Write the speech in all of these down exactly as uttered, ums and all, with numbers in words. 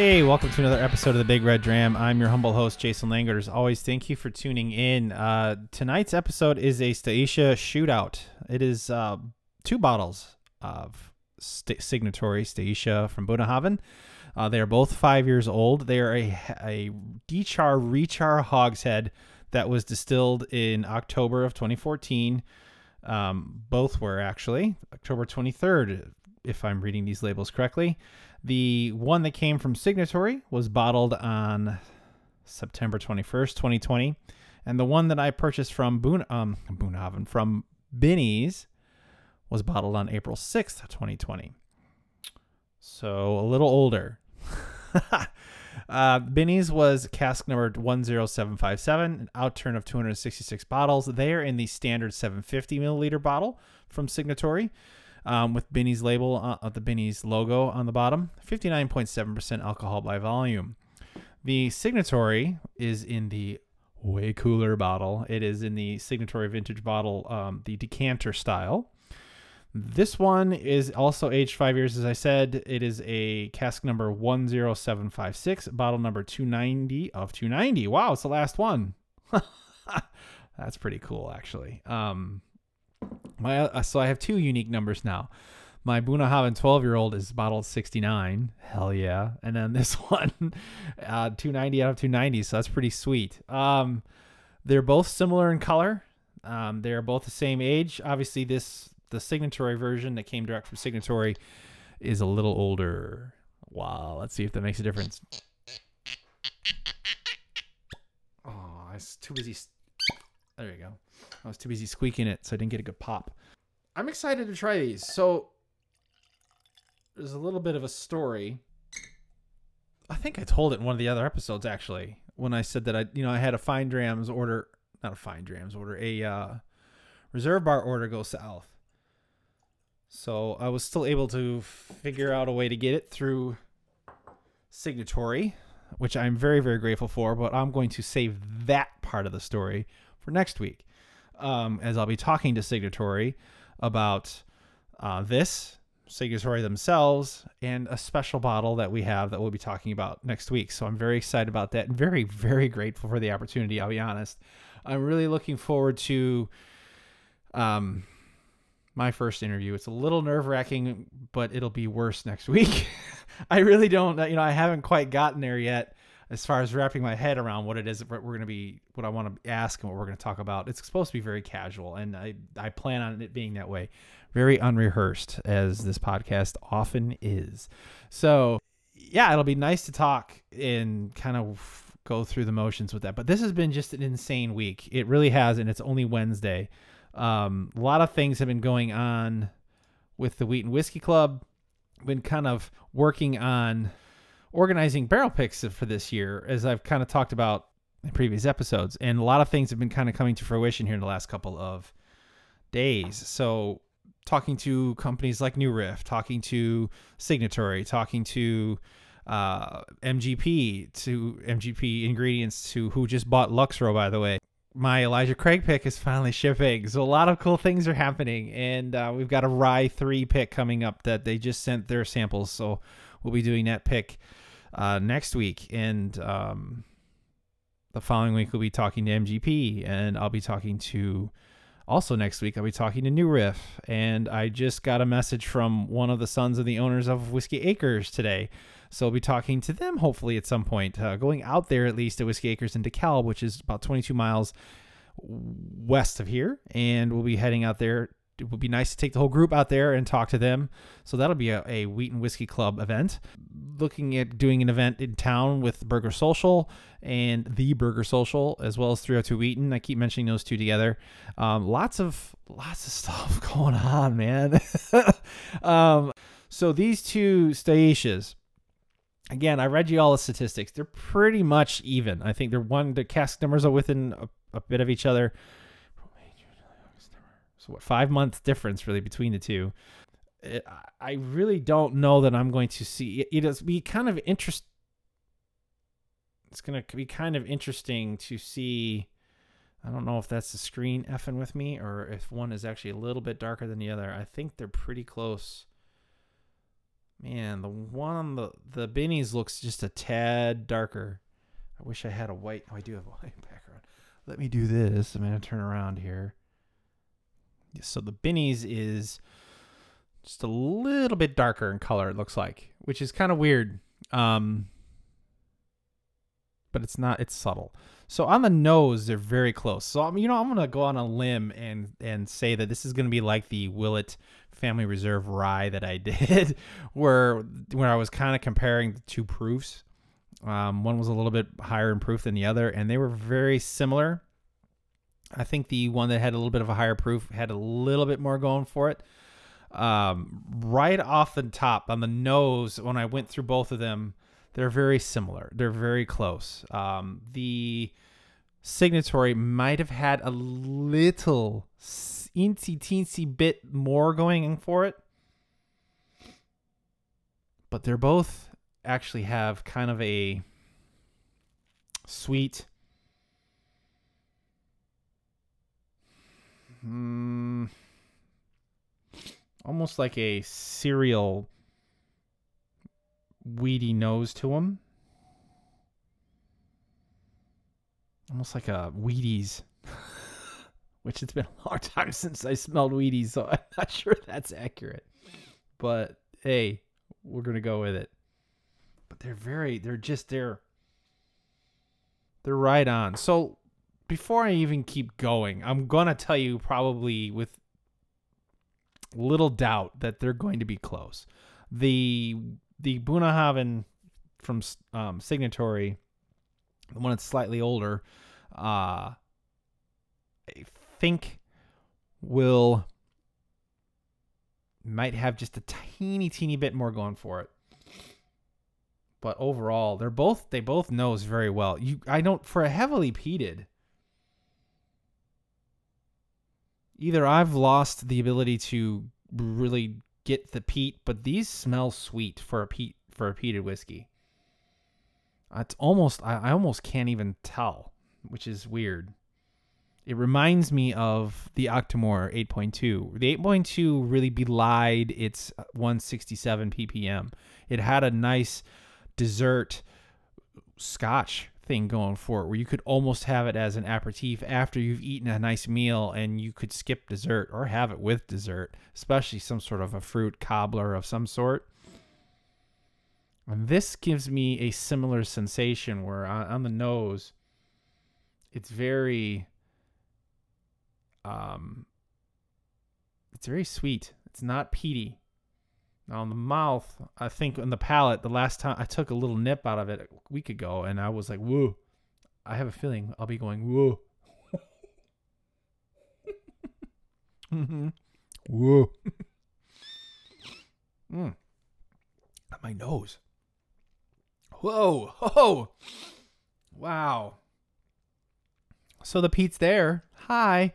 Hey, welcome to another episode of the Big Red Dram. I'm your humble host, Jason Langer. As always, thank you for tuning in. Uh, tonight's episode is a Staoisha shootout. It is uh, two bottles of St- Signatory Staoisha from Bunnahabhain. Uh, they are both five years old. They are a, a dechar, rechar hogshead that was distilled in October of twenty fourteen. Um, both were actually October twenty-third, if I'm reading these labels correctly. The one that came from Signatory was bottled on September twenty-first, twenty twenty. And the one that I purchased from Boon, um, Bunnahabhain, from Binny's was bottled on April sixth, twenty twenty. So a little older. uh, Binny's was cask number one oh seven five seven, an outturn of two hundred sixty-six bottles. They are in the standard seven hundred fifty milliliter bottle from Signatory. Um, with Binny's label, uh, the Binny's logo on the bottom, fifty-nine point seven percent alcohol by volume. The Signatory is in the way cooler bottle. It is in the Signatory vintage bottle, um, the decanter style. This one is also aged five years, as I said. It is a cask number one oh seven five six, bottle number two ninety of two ninety. Wow, it's the last one. That's pretty cool, actually. Um... My uh, so I have two unique numbers now. My Bunnahabhain twelve-year-old is bottled sixty-nine. Hell yeah. And then this one, uh, two ninety out of two ninety. So that's pretty sweet. Um, they're both similar in color. Um, they're both the same age. Obviously, this the Signatory version that came direct from Signatory is a little older. Wow. Let's see if that makes a difference. Oh, I was too busy. There you go. I was too busy squeaking it, so I didn't get a good pop. I'm excited to try these. So there's a little bit of a story. I think I told it in one of the other episodes, actually, when I said that I, you know, I had a Fine Drams order, not a Fine Drams order, a uh, Reserve Bar order go south. So I was still able to figure out a way to get it through Signatory, which I'm very, very grateful for, but I'm going to save that part of the story for next week. Um, as I'll be talking to Signatory about uh, this, Signatory themselves, and a special bottle that we have that we'll be talking about next week. So I'm very excited about that and very, very grateful for the opportunity, I'll be honest. I'm really looking forward to um, my first interview. It's a little nerve-wracking, but it'll be worse next week. I really don't, you know, I haven't quite gotten there yet as far as wrapping my head around what it is that we're going to be, what I want to ask and what we're going to talk about. It's supposed to be very casual, and I, I plan on it being that way. Very unrehearsed, as this podcast often is. So, yeah, it'll be nice to talk and kind of go through the motions with that. But this has been just an insane week. It really has, and it's only Wednesday. Um, a lot of things have been going on with the Wheat and Whiskey Club. Been kind of working on organizing barrel picks for this year, as I've kind of talked about in previous episodes, and a lot of things have been kind of coming to fruition here in the last couple of days. So talking to companies like New Riff, talking to Signatory, talking to uh, M G P, to M G P Ingredients, to who just bought Luxrow, by the way. My Elijah Craig pick is finally shipping. So a lot of cool things are happening, and uh, we've got a Rye Three pick coming up that they just sent their samples. So we'll be doing that pick uh, next week, and um, the following week we'll be talking to M G P, and I'll be talking to, also next week I'll be talking to New Riff, and I just got a message from one of the sons of the owners of Whiskey Acres today, so I'll be talking to them hopefully at some point, uh, going out there at least to Whiskey Acres in DeKalb, which is about twenty-two miles west of here, and we'll be heading out there. It would be nice to take the whole group out there and talk to them. So that'll be a, a Wheat and Whiskey Club event. Looking at doing an event in town with Burger Social and the Burger Social, as well as three oh two Wheaton. I keep mentioning those two together. Um, lots of lots of stuff going on, man. um, so these two Staoishas, again, I read you all the statistics. They're pretty much even. I think they're one. The cask numbers are within a, a bit of each other. What, five months difference really between the two. It, I really don't know that I'm going to see it. It'll be kind of interest. It's going to be kind of interesting to see. I don't know if that's the screen effing with me or if one is actually a little bit darker than the other. I think they're pretty close. Man, the one on the, the Binny's looks just a tad darker. I wish I had a white. Oh, I do have a white background. Let me do this. I'm going to turn around here. So the Binny's is just a little bit darker in color, it looks like, which is kind of weird. Um, but it's not, it's subtle. So on the nose, they're very close. So, I'm, you know, I'm going to go on a limb and, and say that this is going to be like the Willett Family Reserve rye that I did, where, where I was kind of comparing the two proofs. Um, one was a little bit higher in proof than the other, and they were very similar. I think the one that had a little bit of a higher proof had a little bit more going for it. Um, right off the top, on the nose, when I went through both of them, they're very similar. They're very close. Um, the Signatory might have had a little teensy, teensy bit more going for it, but they're both actually have kind of a sweet... Mm, almost like a cereal weedy nose to them. Almost like a Wheaties, which it's been a long time since I smelled Wheaties, so I'm not sure that's accurate. But hey, we're going to go with it. But they're very, they're just, they're, they're right on. So before I even keep going, I'm going to tell you probably with little doubt that they're going to be close. The the Bunnahabhain from um, Signatory, the one that's slightly older, uh, I think will might have just a teeny, teeny bit more going for it. But overall, they're both, they both nose very well. You, I don't, for a heavily peated, either I've lost the ability to really get the peat, but these smell sweet for a peat for a peated whiskey. It's almost I, I almost can't even tell, which is weird. It reminds me of the Octomore eight point two. The eight point two really belied its one sixty-seven P P M. It had a nice dessert scotch thing going for it, where you could almost have it as an aperitif after you've eaten a nice meal, and you could skip dessert or have it with dessert, especially some sort of a fruit cobbler of some sort. And this gives me a similar sensation where on the nose, it's very, um, it's very sweet. It's not peaty. Now, in the mouth, I think in the palate, the last time I took a little nip out of it a week ago, and I was like, whoa. I have a feeling I'll be going, whoa. mm-hmm. Whoa. mm. My nose. Whoa. Oh. Wow. So the peat's there. Hi.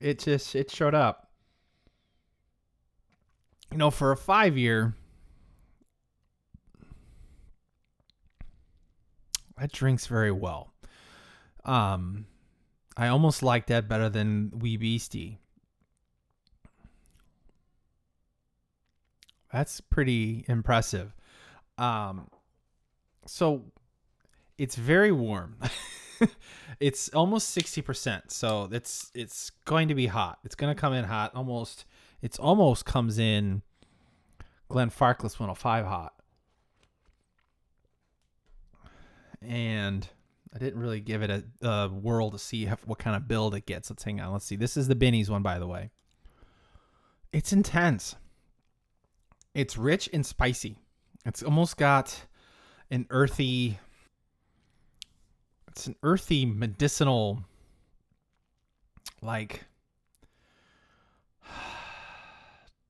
It just, it showed up. You know, for a five-year, that drinks very well. Um, I almost like that better than Wee Beastie. That's pretty impressive. Um, so it's very warm. It's almost sixty percent, so it's it's going to be hot. It's going to come in hot, almost... It's almost comes in Glen Farkless one oh five hot. And I didn't really give it a, a whirl to see if, what kind of build it gets. Let's hang on. Let's see. This is the Binny's one, by the way. It's intense. It's rich and spicy. It's almost got an earthy... It's an earthy medicinal... Like...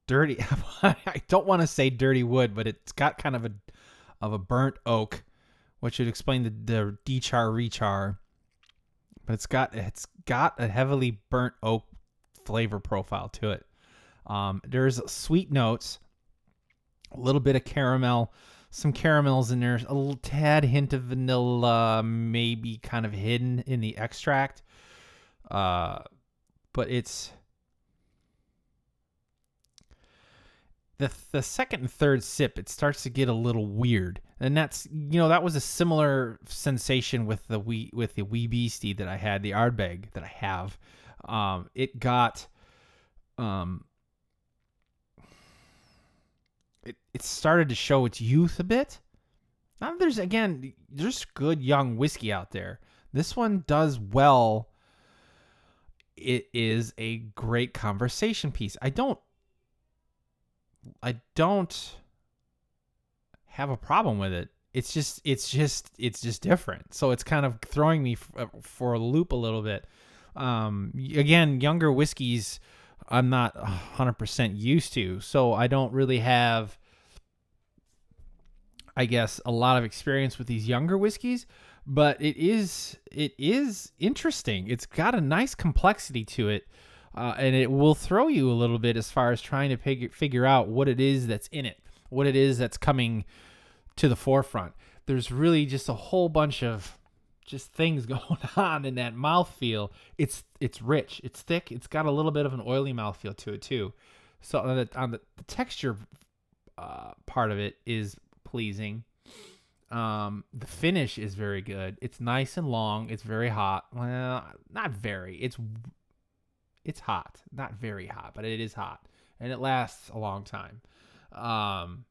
Dirty. I don't want to say dirty wood, but it's got kind of a of a burnt oak, which would explain the, the dechar rechar. But it's got it's got a heavily burnt oak flavor profile to it. Um, there's sweet notes, a little bit of caramel, some caramels in there, a little tad hint of vanilla, maybe kind of hidden in the extract. Uh, but it's. the the second and third sip, it starts to get a little weird. And that's, you know, that was a similar sensation with the wee, with the Wee Beastie that I had, the Ardbeg that I have. Um, it got, um, it, it started to show its youth a bit. Now there's, again, there's good young whiskey out there. This one does well. It is a great conversation piece. I don't, I don't have a problem with it. It's just, it's just, it's just different. So it's kind of throwing me f- for a loop a little bit. Um, again, younger whiskeys, I'm not a hundred percent used to, so I don't really have, I guess, a lot of experience with these younger whiskeys, but it is, it is interesting. It's got a nice complexity to it. Uh, and it will throw you a little bit as far as trying to figure, figure out what it is that's in it, what it is that's coming to the forefront. There's really just a whole bunch of just things going on in that mouthfeel. It's it's rich, it's thick, it's got a little bit of an oily mouthfeel to it too. So on the, on the, the texture uh, part of it is pleasing. Um, the finish is very good. It's nice and long. It's very hot. Well, not very. It's It's hot, not very hot, but it is hot, and it lasts a long time. Um,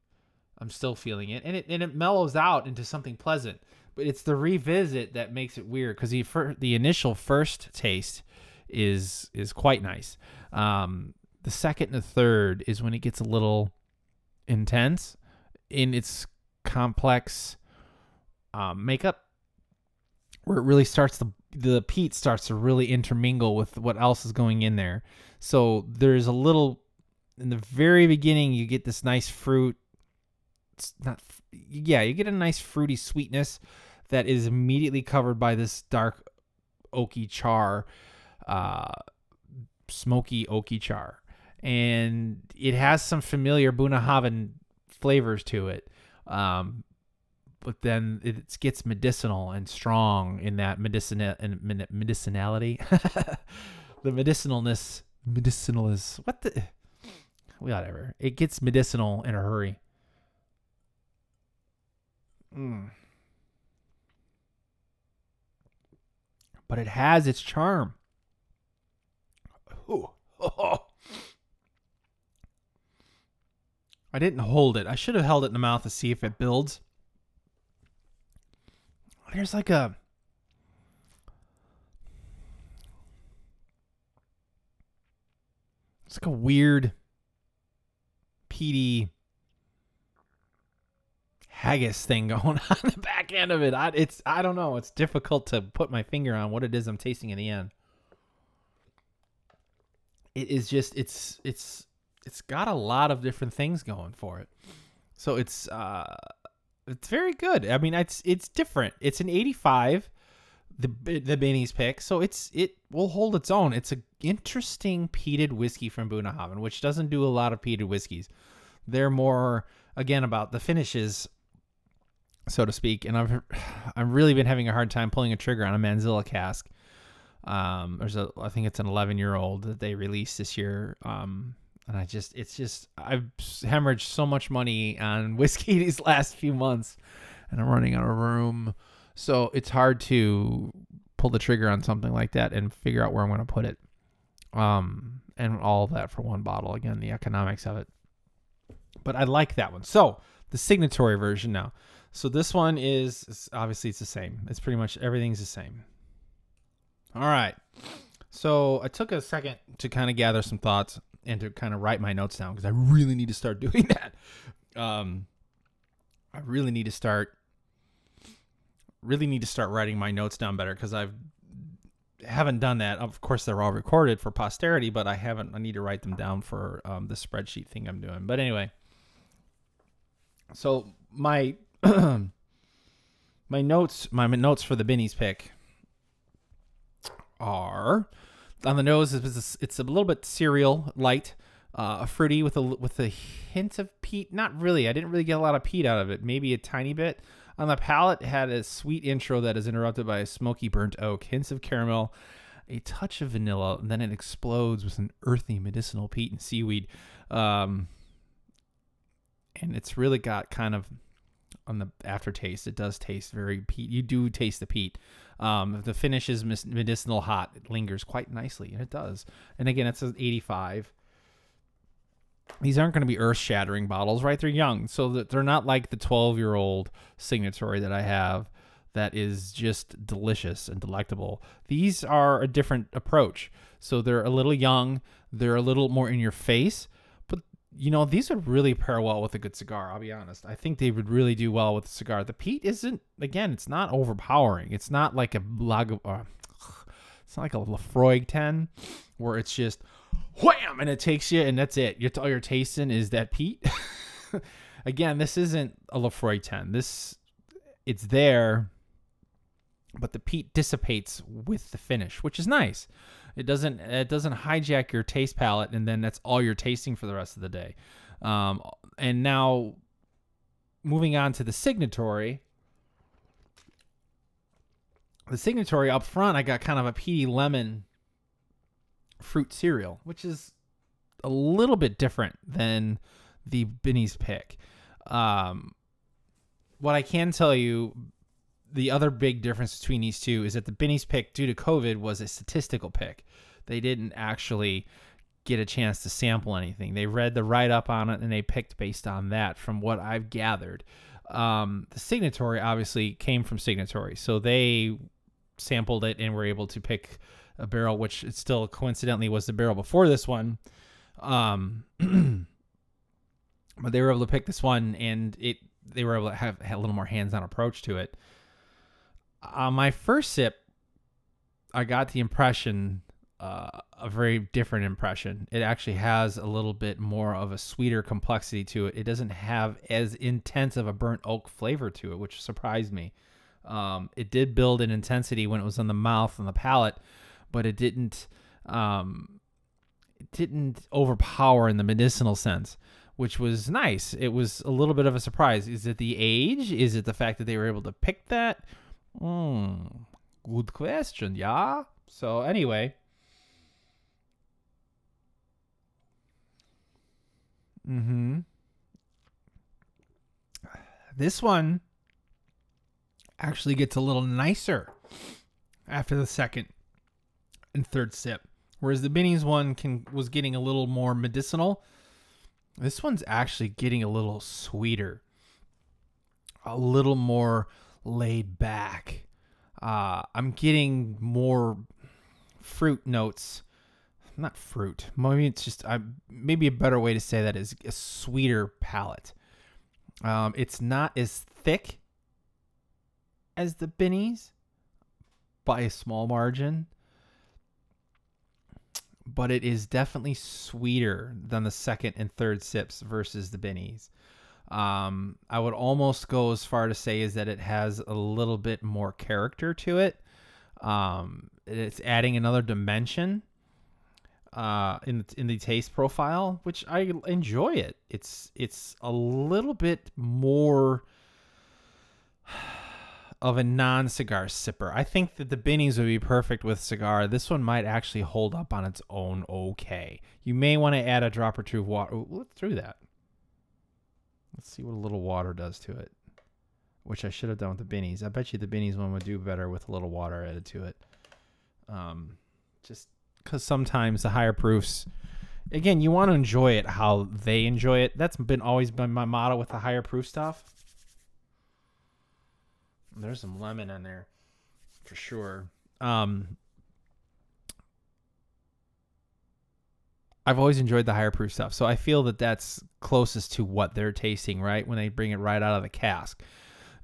I'm still feeling it, and it and it mellows out into something pleasant. But it's the revisit that makes it weird, because the fir- the initial first taste is is quite nice. Um, the second and the third is when it gets a little intense in its complex um, makeup, where it really starts to. The peat starts to really intermingle with what else is going in there. So there's a little, in the very beginning, you get this nice fruit. It's not, yeah, you get a nice fruity sweetness that is immediately covered by this dark oaky char, uh, smoky oaky char. And it has some familiar Bunnahabhain flavors to it. Um, But then it gets medicinal and strong in that medicinal and medicinality, the medicinalness, medicinalness. What the? Whatever. It gets medicinal in a hurry. Mm. But it has its charm. Ooh. Oh. I didn't hold it. I should have held it in the mouth to see if it builds. There's like a, it's like a weird peaty haggis thing going on in the back end of it. I, it's, I don't know. It's difficult to put my finger on what it is I'm tasting in the end. It is just, it's, it's, it's got a lot of different things going for it. So it's, uh, It's very good. I mean, it's it's different. It's an eighty-five, the the Binny's pick, so it's it will hold its own. It's an interesting peated whiskey from Bunnahabhain, which doesn't do a lot of peated whiskeys. They're more, again, about the finishes, so to speak. And I've I've really been having a hard time pulling a trigger on a Manzilla cask. Um, there's a I think it's an eleven-year-old that they released this year. Um, And I just, it's just, I've hemorrhaged so much money on whiskey these last few months, and I'm running out of room. So it's hard to pull the trigger on something like that and figure out where I'm going to put it. Um, and all of that for one bottle. Again, the economics of it. But I like that one. So the Signatory version now. So this one is, obviously it's the same. It's pretty much, everything's the same. All right. So I took a second to kind of gather some thoughts and to kind of write my notes down, because I really need to start doing that. Um, I really need to start, really need to start writing my notes down better, because I've haven't done that. Of course, they're all recorded for posterity, but I haven't, I need to write them down for um, the spreadsheet thing I'm doing. But anyway, so my, my notes, my notes for the Binny's pick are... On the nose, it's a, it's a little bit cereal, light, uh, fruity with a with a hint of peat. Not really. I didn't really get a lot of peat out of it. Maybe a tiny bit. On the palate, it had a sweet intro that is interrupted by a smoky burnt oak, hints of caramel, a touch of vanilla, and then it explodes with an earthy medicinal peat and seaweed. Um, and it's really got kind of on the aftertaste. It does taste very peat. You do taste the peat. Um, the finish is medicinal hot. It lingers quite nicely, and it does. And again, it's an eighty-five. These aren't going to be earth-shattering bottles, right? They're young, so that they're not like the twelve-year-old Signatory that I have that is just delicious and delectable. These are a different approach. So they're a little young. They're a little more in your face. But, you know, these would really pair well with a good cigar, I'll be honest. I think they would really do well with a cigar. The peat isn't, again, it's not overpowering. It's not like a Lag- uh, it's not like a Laphroaig ten where it's just wham, and it takes you, and that's it. You're, all you're tasting is that peat. Again, this isn't a Laphroaig ten. This, it's there, but the peat dissipates with the finish, which is nice. It doesn't, it doesn't hijack your taste palette, and then that's all you're tasting for the rest of the day. Um, and now, moving on to the Signatory. The Signatory up front, I got kind of a peaty lemon fruit cereal, which is a little bit different than the Binny's pick. Um, what I can tell you, the other big difference between these two is that the Binny's pick, due to COVID, was a statistical pick. They didn't actually get a chance to sample anything. They read the write-up on it, and they picked based on that, from what I've gathered. Um, the Signatory obviously came from Signatory, so they sampled it and were able to pick a barrel, which it still coincidentally was the barrel before this one. Um, but they were able to pick this one, and it they were able to have, have a little more hands-on approach to it. On my first sip, I got the impression, uh, a very different impression. It actually has a little bit more of a sweeter complexity to it. It doesn't have as intense of a burnt oak flavor to it, which surprised me. Um, it did build in intensity when it was on the mouth and the palate, but it didn't, um, it didn't overpower in the medicinal sense, which was nice. It was a little bit of a surprise. Is it the age? Is it the fact that they were able to pick that? Hmm, good question, yeah? So anyway. Mm-hmm. This one actually gets a little nicer after the second and third sip. Whereas the Binny's one can was getting a little more medicinal, this one's actually getting a little sweeter. A little more laid back. Uh, I'm getting more fruit notes. Not fruit. Maybe it's just, I, maybe a better way to say that is a sweeter palate. Um, it's not as thick as the Binny's by a small margin, but it is definitely sweeter than the second and third sips versus the Binny's. Um, I would almost go as far to say is that it has a little bit more character to it. Um, it's adding another dimension, uh, in, in the taste profile, which I enjoy it. It's, it's a little bit more of a non-cigar sipper. I think that the Binny's would be perfect with cigar. This one might actually hold up on its own okay. You may want to add a drop or two of water. Let's do that. Let's see what a little water does to it, which I should have done with the Binny's. I bet you the Binny's one would do better with a little water added to it. Um, just because sometimes the higher proofs, again, you want to enjoy it how they enjoy it. That's been always been my motto with the higher proof stuff. There's some lemon in there for sure. Um, I've always enjoyed the higher proof stuff. So I feel that that's closest to what they're tasting, right? When they bring it right out of the cask.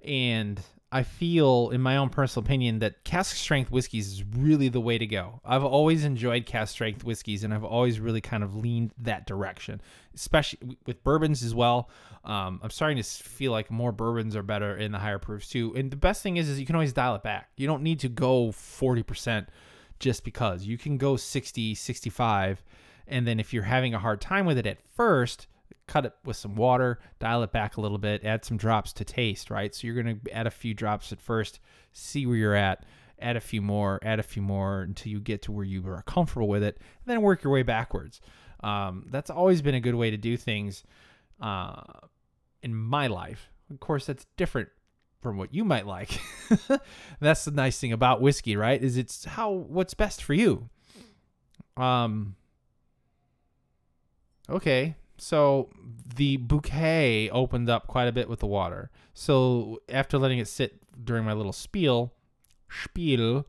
And I feel, in my own personal opinion, that cask strength whiskeys is really the way to go. I've always enjoyed cask strength whiskeys, and I've always really kind of leaned that direction, especially with bourbons as well. Um, I'm starting to feel like more bourbons are better in the higher proofs too. And the best thing is, is you can always dial it back. You don't need to go forty percent just because. You can go sixty, sixty-five. And then if you're having a hard time with it at first, cut it with some water, dial it back a little bit, add some drops to taste, right? So you're going to add a few drops at first, see where you're at, add a few more, add a few more until you get to where you are comfortable with it, and then work your way backwards. Um, that's always been a good way to do things. Uh, in my life. Of course, that's different from what you might like. That's the nice thing about whiskey, right? Is it's how what's best for you. Um. Okay, so the bouquet opened up quite a bit with the water. So after letting it sit during my little spiel, spiel,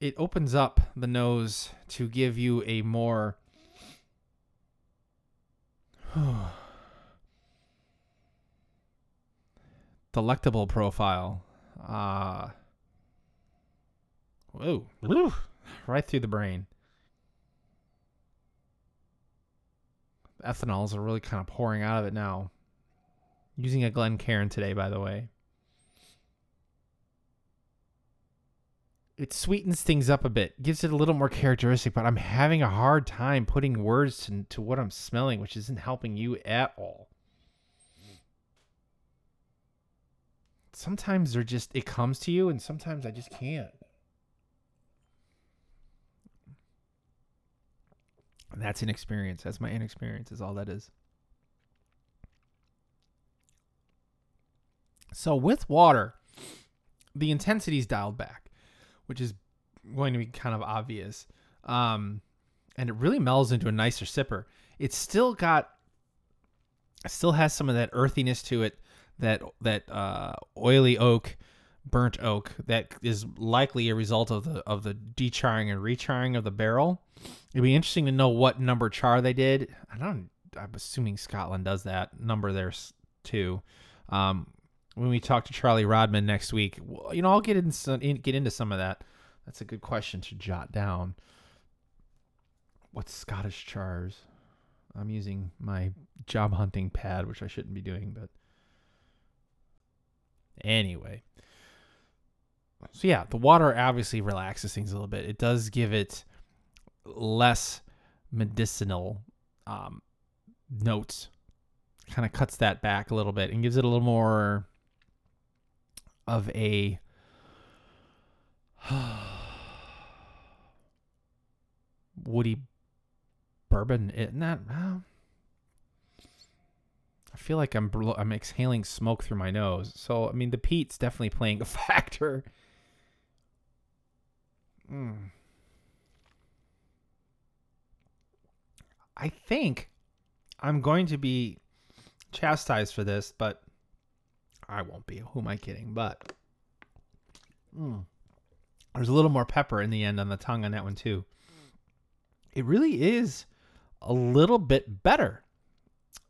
it opens up the nose to give you a more delectable profile. Uh, whoa. Right through the brain. Ethanols are really kind of pouring out of it now. Using a Glencairn today, by the way. It sweetens things up a bit, gives it a little more characteristic, but I'm having a hard time putting words to, to what I'm smelling, which isn't helping you at all. Sometimes they're just, it comes to you, and sometimes I just can't. And that's inexperience. That's my inexperience, is all that is. So with water, the intensity's dialed back, which is going to be kind of obvious. Um, and it really melds into a nicer sipper. It's still got, still has some of that earthiness to it, that that uh, oily oak, burnt oak, that is likely a result of the of the de-charring and re-charring of the barrel. It'd be interesting to know what number char they did. I don't. I'm assuming Scotland does that number there too. Um, when we talk to Charlie Rodman next week, you know, I'll get in, some, in get into some of that. That's a good question to jot down. What's Scottish chars? I'm using my job hunting pad, which I shouldn't be doing, but anyway. So yeah, the water obviously relaxes things a little bit. It does give it less medicinal um, notes. Kind of cuts that back a little bit and gives it a little more of a woody bourbon. It not. Uh, I feel like I'm I'm exhaling smoke through my nose. So I mean, the peat's definitely playing a factor. Mm. I think I'm going to be chastised for this, but I won't be. Who am I kidding? But mm, there's a little more pepper in the end on the tongue on that one too. It really is a little bit better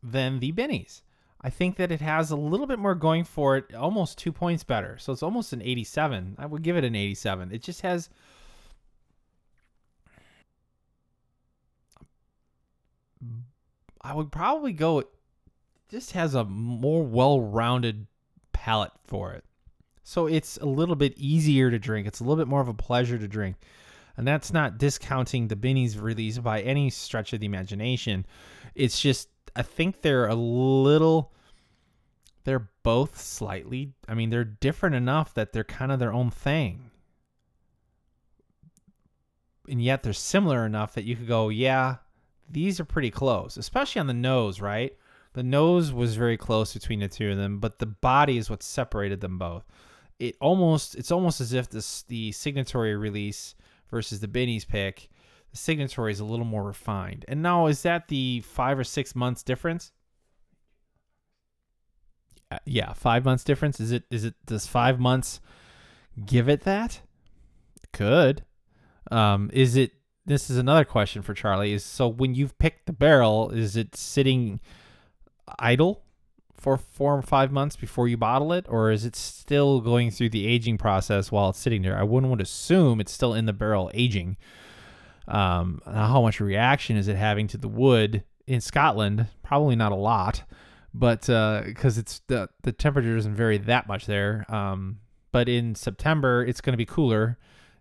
than the Binny's. I think that it has a little bit more going for it, almost two points better. So it's almost an eighty-seven. I would give it an eighty-seven. It just has I would probably go, it just has a more well-rounded palate for it. So it's a little bit easier to drink. It's a little bit more of a pleasure to drink. And that's not discounting the Binny's release by any stretch of the imagination. It's just, I think they're a little, they're both slightly, I mean, they're different enough that they're kind of their own thing. And yet they're similar enough that you could go, yeah, these are pretty close, especially on the nose, right? The nose was very close between the two of them, but the body is what separated them both. It almost, it's almost as if this, the Signatory release versus the Binny's pick, the Signatory is a little more refined. And now, is that the five or six months difference? Yeah, five months difference. Is it, is it, does five months give it that? Could. Um, is it, this is another question for Charlie, is so when you've picked the barrel, is it sitting idle for four or five months before you bottle it? Or is it still going through the aging process while it's sitting there? I wouldn't would assume it's still in the barrel aging. Um, how much reaction is it having to the wood in Scotland? Probably not a lot, but uh, because it's the, the temperature doesn't vary that much there. Um, but in September, it's going to be cooler.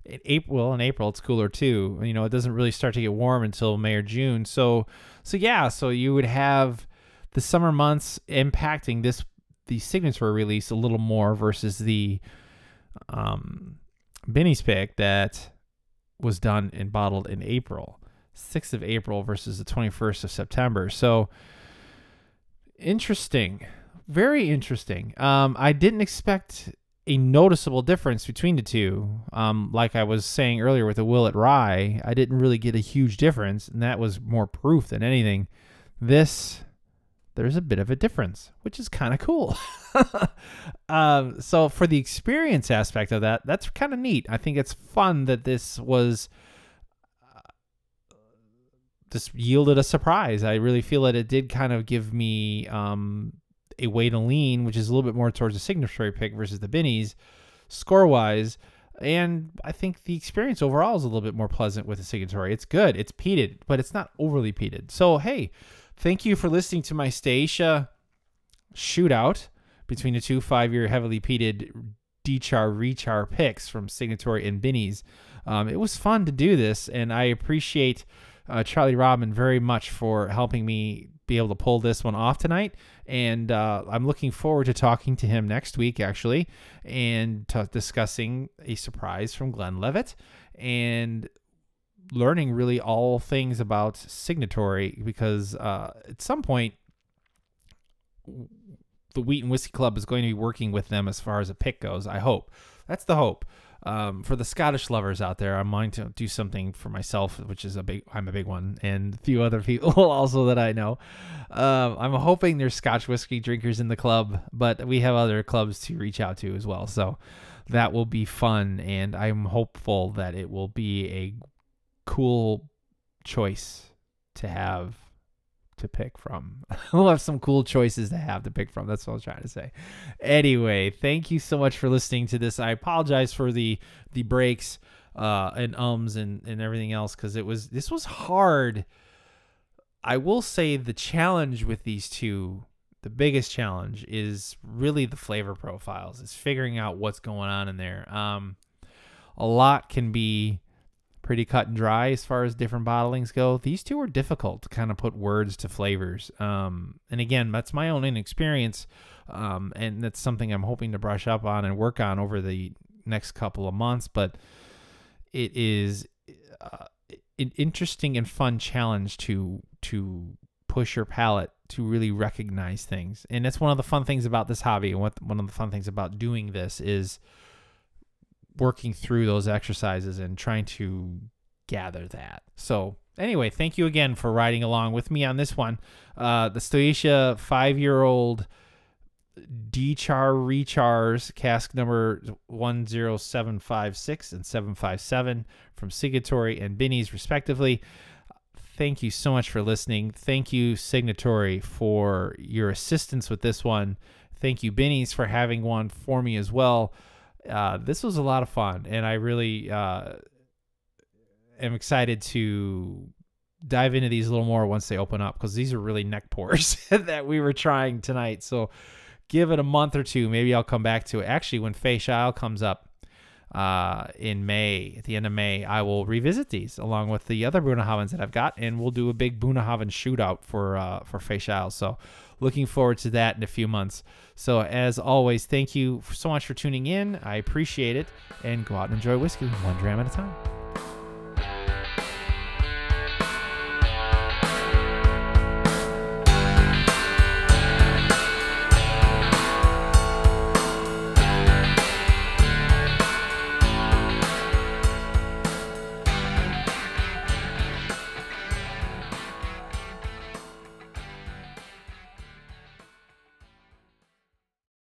In April, in April, it's cooler too. You know, it doesn't really start to get warm until May or June. So, so yeah, so you would have the summer months impacting this, the Signatory release a little more versus the um, Binny's pick that was done and bottled in April. sixth of April versus the twenty-first of September. So interesting, very interesting. Um, I didn't expect a noticeable difference between the two. Um, like I was saying earlier with the Willett Rye, I didn't really get a huge difference, and that was more proof than anything. This, there's a bit of a difference, which is kind of cool. um, so for the experience aspect of that, that's kind of neat. I think it's fun that this was, uh, this yielded a surprise. I really feel that it did kind of give me um, a way to lean, which is a little bit more towards the Signatory pick versus the Binny's score-wise. And I think the experience overall is a little bit more pleasant with the Signatory. It's good. It's peated, but it's not overly peated. So, hey, thank you for listening to my Staoisha shootout between the two five-year heavily peated D-char, re-char picks from Signatory and Binny's. Um, it was fun to do this, and I appreciate uh, Charlie Rodman very much for helping me be able to pull this one off tonight. And uh, I'm looking forward to talking to him next week, actually, and t- discussing a surprise from Glenn Levitt and learning really all things about Signatory, because uh, at some point the Wheat and Whiskey Club is going to be working with them as far as a pick goes. I hope. That's the hope. Um, for the Scottish lovers out there, I'm going to do something for myself, which is a big, I'm a big one, and a few other people also that I know. Um, I'm hoping there's Scotch whiskey drinkers in the club, but we have other clubs to reach out to as well. So that will be fun, and I'm hopeful that it will be a cool choice to have to pick from. We'll have some cool choices to have to pick from. That's what I was trying to say. Anyway, thank you so much for listening to this. I apologize for the the breaks uh, and ums and, and everything else, because it was this was hard. I will say the challenge with these two, the biggest challenge is really the flavor profiles. It's figuring out what's going on in there. Um, a lot can be pretty cut and dry as far as different bottlings go. These two are difficult to kind of put words to flavors. Um, and again, that's my own inexperience. Um, and that's something I'm hoping to brush up on and work on over the next couple of months. But it is uh, an interesting and fun challenge to, to push your palate to really recognize things. And that's one of the fun things about this hobby. And what, one of the fun things about doing this is working through those exercises and trying to gather that. So anyway, thank you again for riding along with me on this one. Uh, the Staoisha five-year-old D-char rechars, cask number one zero seven five six and seven five seven from Signatory and Binny's respectively. Thank you so much for listening. Thank you, Signatory, for your assistance with this one. Thank you, Binny's, for having one for me as well. Uh, this was a lot of fun, and I really uh, am excited to dive into these a little more once they open up, because these are really neck pours that we were trying tonight. So give it a month or two. Maybe I'll come back to it. Actually, when Faish Isle comes up uh, in May, at the end of May, I will revisit these along with the other Bunnahabhains that I've got, and we'll do a big Bunnahabhain shootout for, uh, for Faish Isle. So looking forward to that in a few months. So as always, thank you so much for tuning in. I appreciate it. And go out and enjoy whiskey one dram at a time.